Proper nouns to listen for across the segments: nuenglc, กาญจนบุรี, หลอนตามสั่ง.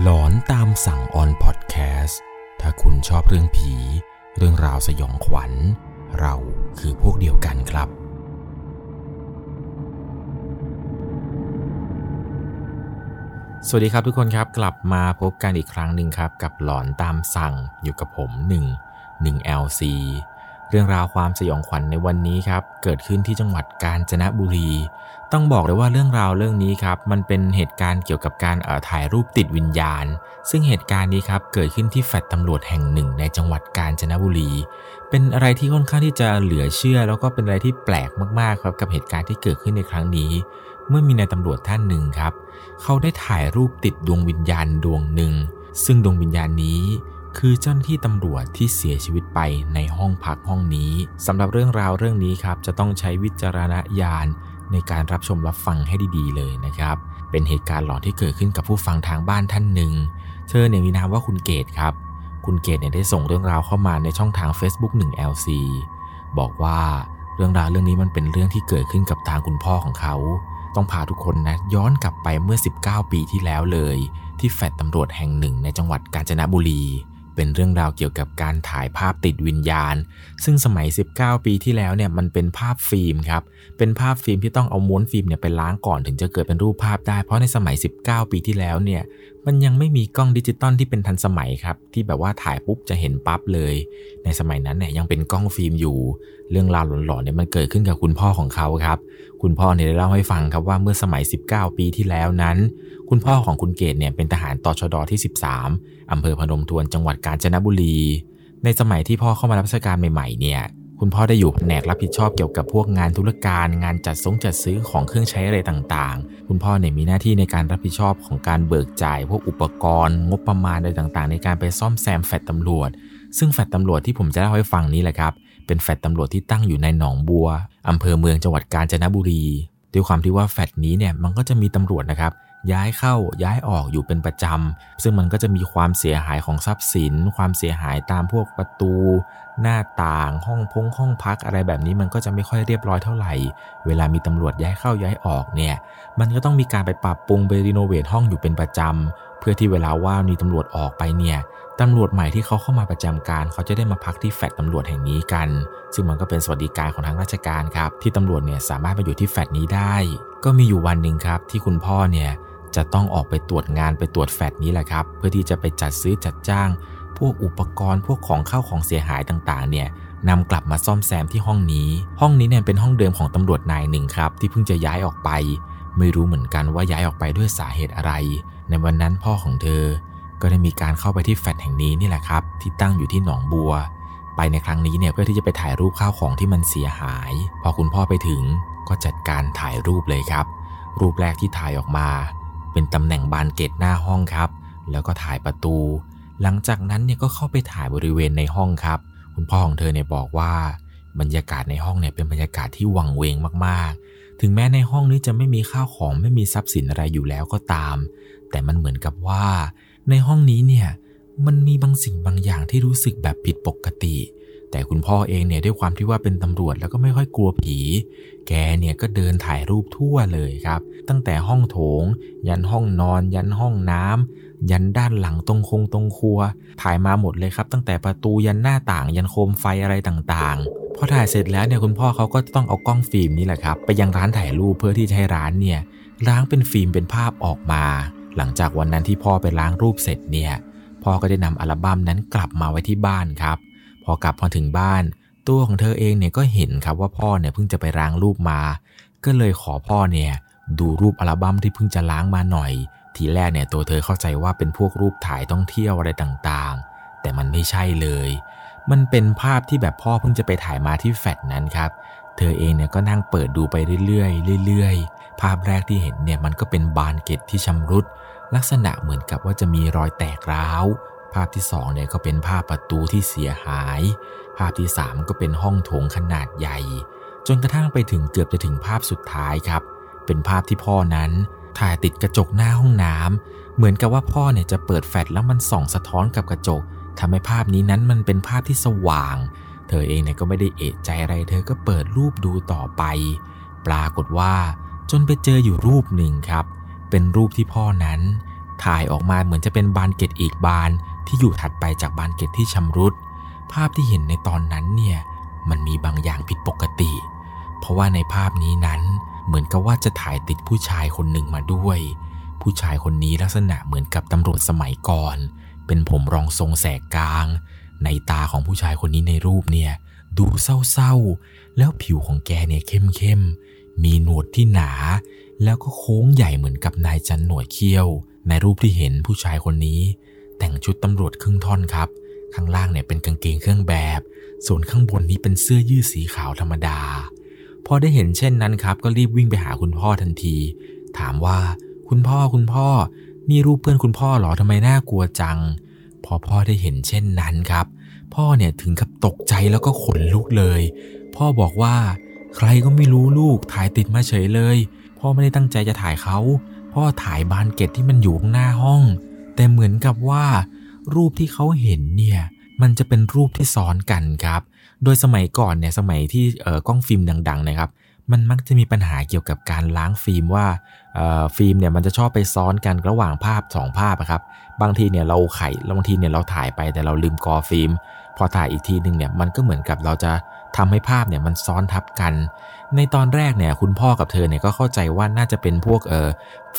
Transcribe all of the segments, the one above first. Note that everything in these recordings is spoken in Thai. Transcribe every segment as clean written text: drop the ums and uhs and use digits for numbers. หลอนตามสั่งออนพอดแคสต์ถ้าคุณชอบเรื่องผีเรื่องราวสยองขวัญเราคือพวกเดียวกันครับสวัสดีครับทุกคนครับกลับมาพบกันอีกครั้งหนึ่งครับกับหลอนตามสั่งอยู่กับผม1 1 LC เรื่องราวความสยองขวัญในวันนี้ครับเกิดขึ้นที่จังหวัดกาญจนบุรีต้องบอกเลยว่าเรื่องราวเรื่องนี้ครับมันเป็นเหตุการณ์เกี่ยวกับการถ่ายรูปติดวิญญาณซึ่งเหตุการณ์นี้ครับเกิดขึ้นที่แฟลตตำรวจแห่งหนึ่งในจังหวัดกาญจนบุรีเป็นอะไรที่ค่อนข้างที่จะเหลือเชื่อแล้วก็เป็นอะไรที่แปลกมากๆครับกับเหตุการณ์ที่เกิดขึ้นในครั้งนี้เมื่อมีนายตำรวจท่านหนึ่งครับเขาได้ถ่ายรูปติดดวงวิญญาณดวงหนึ่งซึ่งดวงวิญญาณนี้คือเจ้าหน้าที่ตำรวจที่เสียชีวิตไปในห้องพักห้องนี้สำหรับเรื่องราวเรื่องนี้ครับจะต้องใช้วิจารณญาณในการรับชมรับฟังให้ดีๆเลยนะครับเป็นเหตุการณ์หลอนที่เกิดขึ้นกับผู้ฟังทางบ้านท่านหนึ่งเธอเนี่ยมีนามว่าคุณเกศครับคุณเกศเนี่ยได้ส่งเรื่องราวเข้ามาในช่องทาง Facebook 1LC บอกว่าเรื่องราวเรื่องนี้มันเป็นเรื่องที่เกิดขึ้นกับทางคุณพ่อของเขาต้องพาทุกคนนะย้อนกลับไปเมื่อ19 ปีที่แล้วเลยที่แฟลตตำรวจแห่งหนึ่งในจังหวัดกาญจนบุรีเป็นเรื่องราวเกี่ยวกับการถ่ายภาพติดวิญญาณซึ่งสมัย19 ปีที่แล้วเนี่ยมันเป็นภาพฟิล์มครับเป็นภาพฟิล์มที่ต้องเอาม้วนฟิล์มเนี่ยไปล้างก่อนถึงจะเกิดเป็นรูปภาพได้เพราะในสมัย19 ปีที่แล้วเนี่ยมันยังไม่มีกล้องดิจิตอลที่เป็นทันสมัยครับที่แบบว่าถ่ายปุ๊บจะเห็นปั๊บเลยในสมัยนั้นเนี่ยยังเป็นกล้องฟิล์มอยู่เรื่องราวหลอนๆเนี่ยมันเกิดขึ้นกับคุณพ่อของเขาครับคุณพ่อเนี่ยได้เล่าให้ฟังครับว่าเมื่อสมัย19 ปีที่แล้วนั้นคุณพ่อของคุณเกศเนี่ยเป็นทหารตชด.ที่13อำเภอพนมทวนจังหวัดกาญจนบุรีในสมัยที่พ่อเข้ามารับราชการใหม่ๆเนี่ยคุณพ่อได้อยู่แผนกรับผิดชอบเกี่ยวกับพวกงานธุรการงานจัดซื้อของเครื่องใช้อะไรต่างๆคุณพ่อเนี่ยมีหน้าที่ในการรับผิดชอบของการเบิกจ่ายพวกอุปกรณ์งบประมาณอะไรต่างๆในการไปซ่อมแซมแฟลตตำรวจซึ่งแฟลตตำรวจที่ผมจะเล่าให้ฟังนี้แหละครับเป็นแฟลตตำรวจที่ตั้งอยู่ในหนองบัวอำเภอเมืองจังหวัดกาญจนบุรีด้วยความที่ว่าแฟลตนี้เนี่ยมันก็จะมีตำรวจนะครับย้ายเข้าย้ายออกอยู่เป็นประจำซึ่งมันก็จะมีความเสียหายของทรัพย์สินความเสียหายตามพวกประตูหน้าต่างห้องพักอะไรแบบนี้มันก็จะไม่ค่อยเรียบร้อยเท่าไหร่เวลามีตำรวจย้ายเข้าย้ายออกเนี่ยมันก็ต้องมีการไปปรับปรุงไปรีโนเวทห้องอยู่เป็นประจำเพื่อที่เวลาว่ามีตำรวจออกไปเนี่ยตำรวจใหม่ที่เขาเข้ามาประจำการเขาจะได้มาพักที่แฟลตตำรวจแห่งนี้กันซึ่งมันก็เป็นสวัสดิการของทางราชการครับที่ตำรวจเนี่ยสามารถมาอยู่ที่แฟลตนี้ได้ก็มีอยู่วันนึงครับที่คุณพ่อเนี่ยจะต้องออกไปตรวจงานไปตรวจแฟลตนี้แหละครับเพื่อที่จะไปจัดซื้อจัดจ้างพวกอุปกรณ์พวกของเข้าของเสียหายต่างๆเนี่ยนำกลับมาซ่อมแซมที่ห้องนี้ห้องนี้เนี่ยเป็นห้องเดิมของตำรวจนายหนึ่งครับที่เพิ่งจะย้ายออกไปไม่รู้เหมือนกันว่าย้ายออกไปด้วยสาเหตุอะไรในวันนั้นพ่อของเธอก็ได้มีการเข้าไปที่แฟลตแห่งนี้นี่แหละครับที่ตั้งอยู่ที่หนองบัวไปในครั้งนี้เนี่ยเพื่อที่จะไปถ่ายรูปข้าวของที่มันเสียหายพอคุณพ่อไปถึงก็จัดการถ่ายรูปเลยครับรูปแรกที่ถ่ายออกมาเป็นตำแหน่งบานเกตหน้าห้องครับแล้วก็ถ่ายประตูหลังจากนั้นเนี่ยก็เข้าไปถ่ายบริเวณในห้องครับคุณพ่อของเธอเนี่ยบอกว่าบรรยากาศในห้องเนี่ยเป็นบรรยากาศที่วังเวงมากๆถึงแม้ในห้องนี้จะไม่มีข้าวของไม่มีทรัพย์สินอะไรอยู่แล้วก็ตามแต่มันเหมือนกับว่าในห้องนี้เนี่ยมันมีบางสิ่งบางอย่างที่รู้สึกแบบผิดปกติแต่คุณพ่อเองเนี่ยด้วยความที่ว่าเป็นตำรวจแล้วก็ไม่ค่อยกลัวผีแกเนี่ยก็เดินถ่ายรูปทั่วเลยครับตั้งแต่ห้องโถงยันห้องนอนยันห้องน้ำยันด้านหลังตรงครัวถ่ายมาหมดเลยครับตั้งแต่ประตูยันหน้าต่างยันโคมไฟอะไรต่างๆพอถ่ายเสร็จแล้วเนี่ยคุณพ่อเขาก็ต้องเอากล้องฟิล์มนี่แหละครับไปยังร้านถ่ายรูปเพื่อที่จะให้ร้านเนี่ยล้างเป็นฟิล์มเป็นภาพออกมาหลังจากวันนั้นที่พ่อไปล้างรูปเสร็จเนี่ยพ่อก็ได้นำอัลบั้มนั้นกลับมาไว้ที่บ้านครับพอกลับพอถึงบ้านตัวของเธอเองเนี่ยก็เห็นครับว่าพ่อเนี่ยเพิ่งจะไปล้างรูปมาก็เลยขอพ่อเนี่ยดูรูปอัลบั้มที่เพิ่งจะล้างมาหน่อยทีแรกเนี่ยตัวเธอเข้าใจว่าเป็นพวกรูปถ่ายท่องเที่ยวอะไรต่างๆแต่มันไม่ใช่เลยมันเป็นภาพที่แบบพ่อเพิ่งจะไปถ่ายมาที่แฟลตนั้นครับเธอเองเนี่ยก็นั่งเปิดดูไปเรื่อยๆภาพแรกที่เห็นเนี่ยมันก็เป็นบานเกตที่ชำรุดลักษณะเหมือนกับว่าจะมีรอยแตกร้าวภาพที่2เนี่ยก็เป็นภาพประตูที่เสียหายภาพที่3ก็เป็นห้องโถงขนาดใหญ่จนกระทั่งไปถึงเกือบจะถึงภาพสุดท้ายครับเป็นภาพที่พ่อนั้นถ่ายติดกระจกหน้าห้องน้ำเหมือนกับว่าพ่อเนี่ยจะเปิดแฟลชแล้วมันส่องสะท้อนกับกระจกทำให้ภาพนี้นั้นมันเป็นภาพที่สว่างเธอเองเนี่ยก็ไม่ได้เอะใจอะไรเธอก็เปิดรูปดูต่อไปปรากฏว่าจนไปเจออยู่รูปหนึ่งครับเป็นรูปที่พ่อนั้น ถ่ายออกมาเหมือนจะเป็นบานเกล็ดอีกบานที่อยู่ถัดไปจากบานเกล็ดที่ชำรุดภาพที่เห็นในตอนนั้นเนี่ยมันมีบางอย่างผิดปกติเพราะว่าในภาพนี้นั้นเหมือนกับว่าจะถ่ายติดผู้ชายคนหนึ่งมาด้วยผู้ชายคนนี้ลักษณะเหมือนกับตำรวจสมัยก่อนเป็นผมรองทรงแสกกลางในตาของผู้ชายคนนี้ในรูปเนี่ยดูเศร้าๆแล้วผิวของแกเนี่ยเข้มๆมีหนวดที่หนาแล้วก็โค้งใหญ่เหมือนกับนายจันหนวดเขี้ยวในรูปที่เห็นผู้ชายคนนี้แต่งชุดตำรวจครึ่งท่อนครับข้างล่างเนี่ยเป็นกางเกงเครื่องแบบส่วนข้างบนนี้เป็นเสื้อยืดสีขาวธรรมดาพอได้เห็นเช่นนั้นครับก็รีบวิ่งไปหาคุณพ่อทันทีถามว่าคุณพ่อนี่รูปเพื่อนคุณพ่อเหรอทำไมน่ากลัวจังพอพ่อได้เห็นเช่นนั้นครับพ่อเนี่ยถึงกับตกใจแล้วก็ขนลุกเลยพ่อบอกว่าใครก็ไม่รู้ลูกถ่ายติดมาเฉยเลยพ่อไม่ได้ตั้งใจจะถ่ายเขาพ่อถ่ายบานเกล็ดที่มันอยู่ข้างหน้าห้องแต่เหมือนกับว่ารูปที่เขาเห็นเนี่ยมันจะเป็นรูปที่ซ้อนกันครับโดยสมัยก่อนเนี่ยสมัยที่กล้องฟิล์มดังๆนะครับมันมักจะมีปัญหาเกี่ยวกับการล้างฟิล์มว่าฟิล์มเนี่ยมันจะชอบไปซ้อนกันระหว่างภาพ2ภาพครับบางทีเนี่ยเราบางทีเนี่ยเราถ่ายไปแต่เราลืมกอฟิล์มพอถ่ายอีกทีนึงเนี่ยมันก็เหมือนกับเราจะทำให้ภาพเนี่ยมันซ้อนทับกันในตอนแรกเนี่ยคุณพ่อกับเธอเนี่ยก็เข้าใจว่าน่าจะเป็นพวก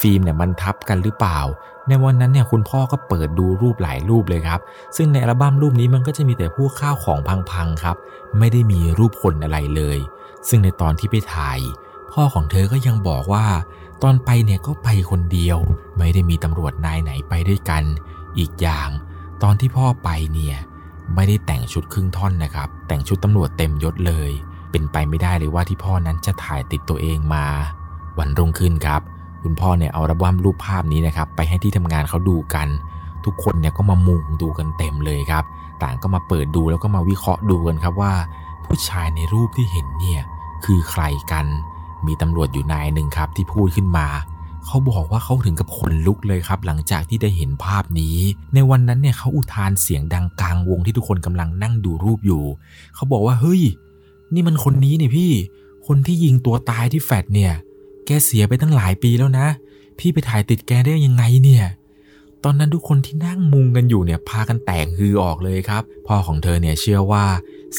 ฟิล์มเนี่ยมันทับกันหรือเปล่าในวันนั้นเนี่ยคุณพ่อก็เปิดดูรูปหลายรูปเลยครับซึ่งในอัลบั้มรูปนี้มันก็จะมีแต่พวกข้าวของพังๆครับไม่ได้มีรูปคนอะไรเลยซึ่งในตอนที่ไปถ่ายพ่อของเธอก็ยังบอกว่าตอนไปเนี่ยก็ไปคนเดียวไม่ได้มีตำรวจนายไหนไปด้วยกันอีกอย่างตอนที่พ่อไปเนี่ยไม่ได้แต่งชุดครึ่งท่อนนะครับแต่งชุดตำรวจเต็มยศเลยเป็นไปไม่ได้เลยว่าที่พ่อนั้นจะถ่ายติดตัวเองมาวันรุ่งขึ้นครับคุณพ่อเนี่ยเอาอัลบั้มรูปภาพนี้นะครับไปให้ที่ทำงานเขาดูกันทุกคนเนี่ยก็มามุงดูกันเต็มเลยครับต่างก็มาเปิดดูแล้วก็มาวิเคราะห์ดูกันครับว่าผู้ชายในรูปที่เห็นเนี่ยคือใครกันมีตำรวจอยู่นายหนึ่งครับที่พูดขึ้นมาเขาบอกว่าเขาถึงกับขนลุกเลยครับหลังจากที่ได้เห็นภาพนี้ในวันนั้นเนี่ยเขาอุทานเสียงดังกลางวงที่ทุกคนกำลังนั่งดูรูปอยู่เขาบอกว่าเฮ้ยนี่มันคนนี้นี่พี่คนที่ยิงตัวตายที่แฟลตเนี่ยแกเสียไปตั้งหลายปีแล้วนะพี่ไปถ่ายติดแกได้ยังไงเนี่ยตอนนั้นทุกคนที่นั่งมุงกันอยู่เนี่ยพากันแตกฮือออกเลยครับพ่อของเธอเนี่ยเชื่อว่า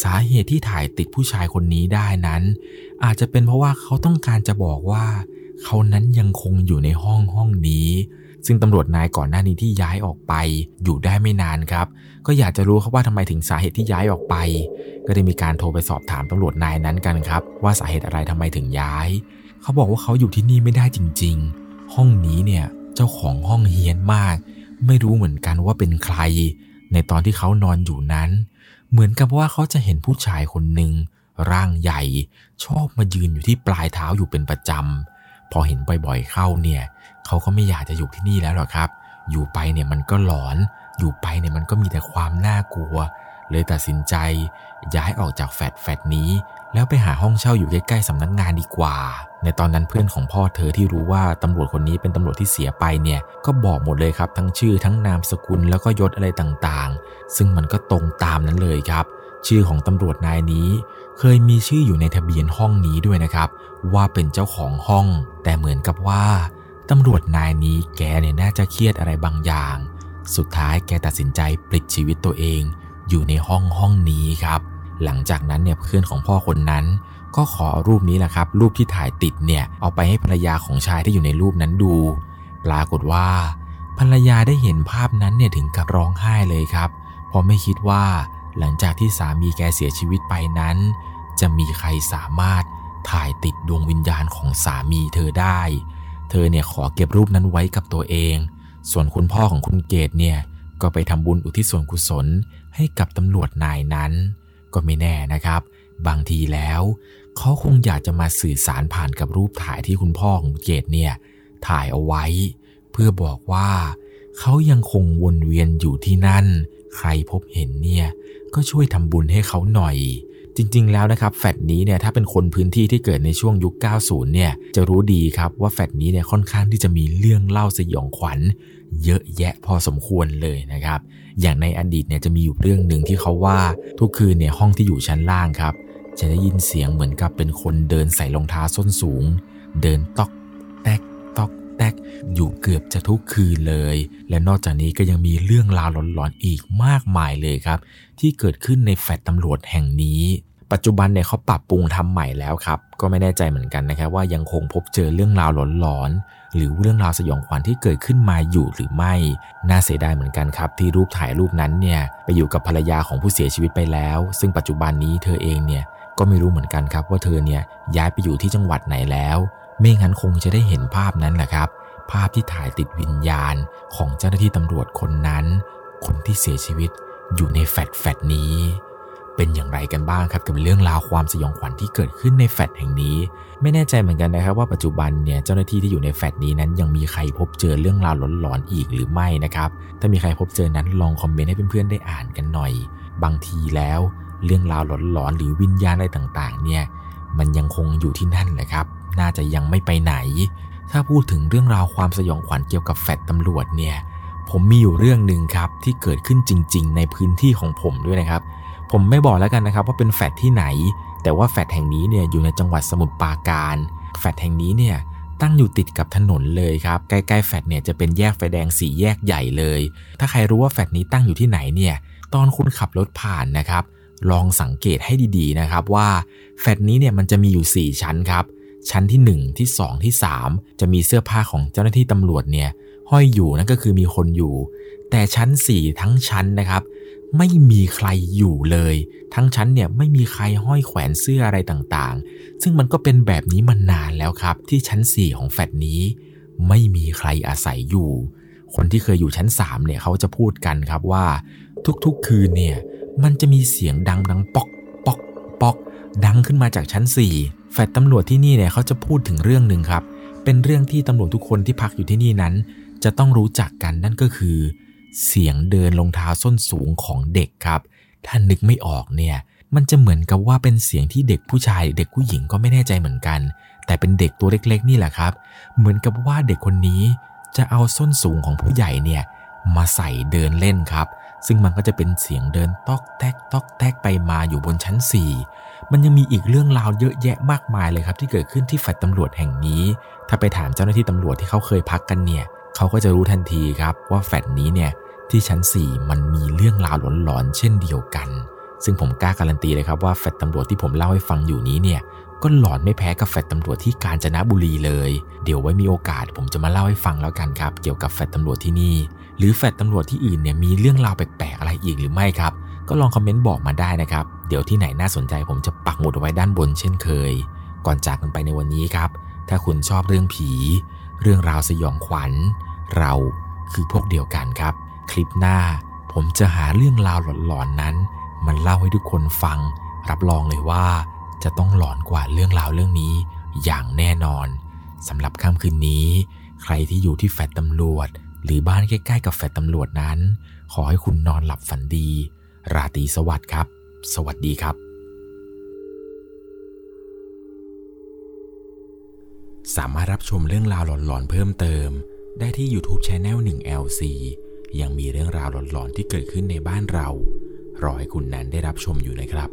สาเหตุที่ถ่ายติดผู้ชายคนนี้ได้นั้นอาจจะเป็นเพราะว่าเขาต้องการจะบอกว่าเขานั้นยังคงอยู่ในห้องนี้ซึ่งตำรวจนายก่อนหน้านี้ที่ย้ายออกไปอยู่ได้ไม่นานครับก็อยากจะรู้ครับว่าทำไมถึงสาเหตุที่ย้ายออกไปก็ได้มีการโทรไปสอบถามตำรวจนายนั้นกันครับว่าสาเหตุอะไรทำไมถึงย้ายเขาบอกว่าเขาอยู่ที่นี่ไม่ได้จริงๆห้องนี้เนี่ยเจ้าของห้องเฮี้ยนมากไม่รู้เหมือนกันว่าเป็นใครในตอนที่เขานอนอยู่นั้นเหมือนกับว่าเขาจะเห็นผู้ชายคนหนึ่งร่างใหญ่ชอบมายืนอยู่ที่ปลายเท้าอยู่เป็นประจำพอเห็นบ่อยๆเข้าเนี่ยเขาก็ไม่อยากจะอยู่ที่นี่แล้วหรอกครับอยู่ไปเนี่ยมันก็หลอนอยู่ไปเนี่ยมันก็มีแต่ความน่ากลัวเลยตัดสินใจย้ายออกจากแฟลตนี้แล้วไปหาห้องเช่าอยู่ใกล้ๆสำนักงานดีกว่าในตอนนั้นเพื่อนของพ่อเธอที่รู้ว่าตำรวจคนนี้เป็นตำรวจที่เสียไปเนี่ยก็บอกหมดเลยครับทั้งชื่อทั้งนามสกุลแล้วก็ยศอะไรต่างๆซึ่งมันก็ตรงตามนั้นเลยครับชื่อของตำรวจนายนี้เคยมีชื่ออยู่ในทะเบียนห้องนี้ด้วยนะครับว่าเป็นเจ้าของห้องแต่เหมือนกับว่าตำรวจนายนี้แกเนี่ยน่าจะเครียดอะไรบางอย่างสุดท้ายแกตัดสินใจปลิดชีวิตตัวเองอยู่ในห้องนี้ครับหลังจากนั้นเนี่ยเพื่อนของพ่อคนนั้นก็ขอเอารูปนี้แหละครับรูปที่ถ่ายติดเนี่ยเอาไปให้ภรรยาของชายที่อยู่ในรูปนั้นดูปรากฏว่าภรรยาได้เห็นภาพนั้นเนี่ยถึงกับร้องไห้เลยครับเพราะไม่คิดว่าหลังจากที่สามีแกเสียชีวิตไปนั้นจะมีใครสามารถถ่ายติดดวงวิญญาณของสามีเธอได้เธอเนี่ยขอเก็บรูปนั้นไว้กับตัวเองส่วนคุณพ่อของคุณเกศเนี่ยก็ไปทำบุญอุทิศส่วนกุศลให้กับตำรวจนายนั้นก็ไม่แน่นะครับบางทีแล้วเขาคงอยากจะมาสื่อสารผ่านกับรูปถ่ายที่คุณพ่อของเกศเนี่ยถ่ายเอาไว้เพื่อบอกว่าเขายังคงวนเวียนอยู่ที่นั่นใครพบเห็นเนี่ยก็ช่วยทำบุญให้เขาหน่อยจริงๆแล้วนะครับแฟลตนี้เนี่ยถ้าเป็นคนพื้นที่ที่เกิดในช่วงยุค 90 เนี่ยจะรู้ดีครับว่าแฟลตนี้เนี่ยค่อนข้างที่จะมีเรื่องเล่าสยองขวัญเยอะแยะพอสมควรเลยนะครับอย่างในอดีตเนี่ยจะมีอยู่เรื่องหนึ่งที่เขาว่าทุกคืนเนี่ยห้องที่อยู่ชั้นล่างครับจะได้ยินเสียงเหมือนกับเป็นคนเดินใส่รองเท้าส้นสูงเดินต๊อกแต๊กต๊อกแต๊ก อยู่เกือบจะทุกคืนเลยและนอกจากนี้ก็ยังมีเรื่องราวหลอนๆอีกมากมายเลยครับที่เกิดขึ้นในแฟลตตำรวจแห่งนี้ปัจจุบันเนี่ยเขาปรับปรุงทำใหม่แล้วครับก็ไม่แน่ใจเหมือนกันนะครับว่ายังคงพบเจอเรื่องราวหลอนๆหรือเรื่องราวสยองขวัญที่เกิดขึ้นมาอยู่หรือไม่น่าเสียดายเหมือนกันครับที่รูปถ่ายรูปนั้นเนี่ยไปอยู่กับภรรยาของผู้เสียชีวิตไปแล้วซึ่งปัจจุบันนี้เธอเองเนี่ยก็ไม่รู้เหมือนกันครับว่าเธอเนี่ยย้ายไปอยู่ที่จังหวัดไหนแล้วไม่งั้นคงจะได้เห็นภาพนั้นแหละครับภาพที่ถ่ายติดวิญญาณของเจ้าหน้าที่ตำรวจคนนั้นคนที่เสียชีวิตอยู่ในแฟลตนี้เป็นอย่างไรกันบ้างครับกับเรื่องราวความสยองขวัญที่เกิดขึ้นในแฟลตแห่งนี้ไม่แน่ใจเหมือนกันนะครับว่าปัจจุบันเนี่ยเจ้าหน้าที่ที่อยู่ในแฟลตนี้นั้นยังมีใครพบเจอเรื่องราวหลอนๆอีกหรือไม่นะครับถ้ามีใครพบเจอนั้นลองคอมเมนต์ให้เพื่อนๆได้อ่านกันหน่อยบางทีแล้วเรื่องราวหลอนๆหรือวิญญาณอะไรต่างๆเนี่ยมันยังคงอยู่ที่นั่นแหละครับน่าจะยังไม่ไปไหนถ้าพูดถึงเรื่องราวความสยองขวัญเกี่ยวกับแฟลตตำรวจเนี่ยผมมีอยู่เรื่องนึงครับที่เกิดขึ้นจริงๆในพื้นที่ของผมด้วยนะครับผมไม่บอกแล้วกันนะครับว่าเป็นแฟลตที่ไหนแต่ว่าแฟลตแห่งนี้เนี่ยอยู่ในจังหวัดสมุทรปราการแฟลตแห่งนี้เนี่ยตั้งอยู่ติดกับถนนเลยครับใกล้ๆแฟลตเนี่ยจะเป็นแยกไฟแดง4แยกใหญ่เลยถ้าใครรู้ว่าแฟลตนี้ตั้งอยู่ที่ไหนเนี่ยตอนคุณขับรถผ่านนะครับลองสังเกตให้ดีๆนะครับว่าแฟลตนี้เนี่ยมันจะมีอยู่4ชั้นครับชั้นที่1ที่2ที่3จะมีเสื้อผ้าของเจ้าหน้าที่ตำรวจเนี่ยห้อยอยู่นั่นก็คือมีคนอยู่แต่ชั้น4ทั้งชั้นนะครับไม่มีใครอยู่เลยทั้งชั้นเนี่ยไม่มีใครห้อยแขวนเสื้ออะไรต่างๆซึ่งมันก็เป็นแบบนี้มานานแล้วครับที่ชั้น4ของแฟลตนี้ไม่มีใครอาศัยอยู่คนที่เคยอยู่ชั้น3เนี่ยเขาจะพูดกันครับว่าทุกๆคืนเนี่ยมันจะมีเสียงดังป๊อกป๊อกป๊อกดังขึ้นมาจากชั้น4แฟลตตำรวจที่นี่เนี่ยเขาจะพูดถึงเรื่องนึงครับเป็นเรื่องที่ตำรวจทุกคนที่พักอยู่ที่นี่นั้นจะต้องรู้จักกันนั่นก็คือเสียงเดินรองเท้าส้นสูงของเด็กครับถ้านึกไม่ออกเนี่ยมันจะเหมือนกับว่าเป็นเสียงที่เด็กผู้ชายเด็กผู้หญิงก็ไม่แน่ใจเหมือนกันแต่เป็นเด็กตัวเล็กๆนี่แหละครับเหมือนกับว่าเด็กคนนี้จะเอาส้นสูงของผู้ใหญ่เนี่ยมาใส่เดินเล่นครับซึ่งมันก็จะเป็นเสียงเดินตอกแตกตอกแตกไปมาอยู่บนชั้น4มันยังมีอีกเรื่องราวเยอะแยะมากมายเลยครับที่เกิดขึ้นที่แฟลตตำรวจแห่งนี้ถ้าไปถามเจ้าหน้าที่ตำรวจที่เขาเคยพักกันเนี่ยเขาก็จะรู้ทันทีครับว่าแฟลตนี้เนี่ยที่ชั้น4มันมีเรื่องราวหลอนๆเช่นเดียวกันซึ่งผมกล้าการันตีเลยครับว่าแฟลตตำรวจที่ผมเล่าให้ฟังอยู่นี้เนี่ยก็หลอนไม่แพ้กับแฟลตตำรวจที่กาญจนบุรีเลยเดี๋ยวไว้มีโอกาสผมจะมาเล่าให้ฟังแล้วกันครับเกี่ยวกับแฟลตตำรวจที่นี่หรือแฟลตตำรวจที่อื่นเนี่ยมีเรื่องราวแปลกๆอะไรอีกหรือไม่ครับก็ลองคอมเมนต์บอกมาได้นะครับเดี๋ยวที่ไหนน่าสนใจผมจะปักหมุดไว้ด้านบนเช่นเคยก่อนจากกันไปในวันนี้ครับถ้าคุณชอบเรื่องผีเรื่องราวสยองขวัญเราคือพวกเดียวกันครับคลิปหน้าผมจะหาเรื่องราวหลอนๆนั้นมันเล่าให้ทุกคนฟังรับรองเลยว่าจะต้องหลอนกว่าเรื่องราวเรื่องนี้อย่างแน่นอนสำหรับค่ำคืนนี้ใครที่อยู่ที่แฟลตตำรวจหรือบ้านใกล้ๆกับแฟลตตำรวจนั้นขอให้คุณนอนหลับฝันดีราตรีสวัสดิ์ครับสวัสดีครับสามารถรับชมเรื่องราวหลอนๆเพิ่มเติมได้ที่ YouTube Channel 1LC ยังมีเรื่องราวหลอนๆที่เกิดขึ้นในบ้านเรารอให้คุณนั้นได้รับชมอยู่นะครับ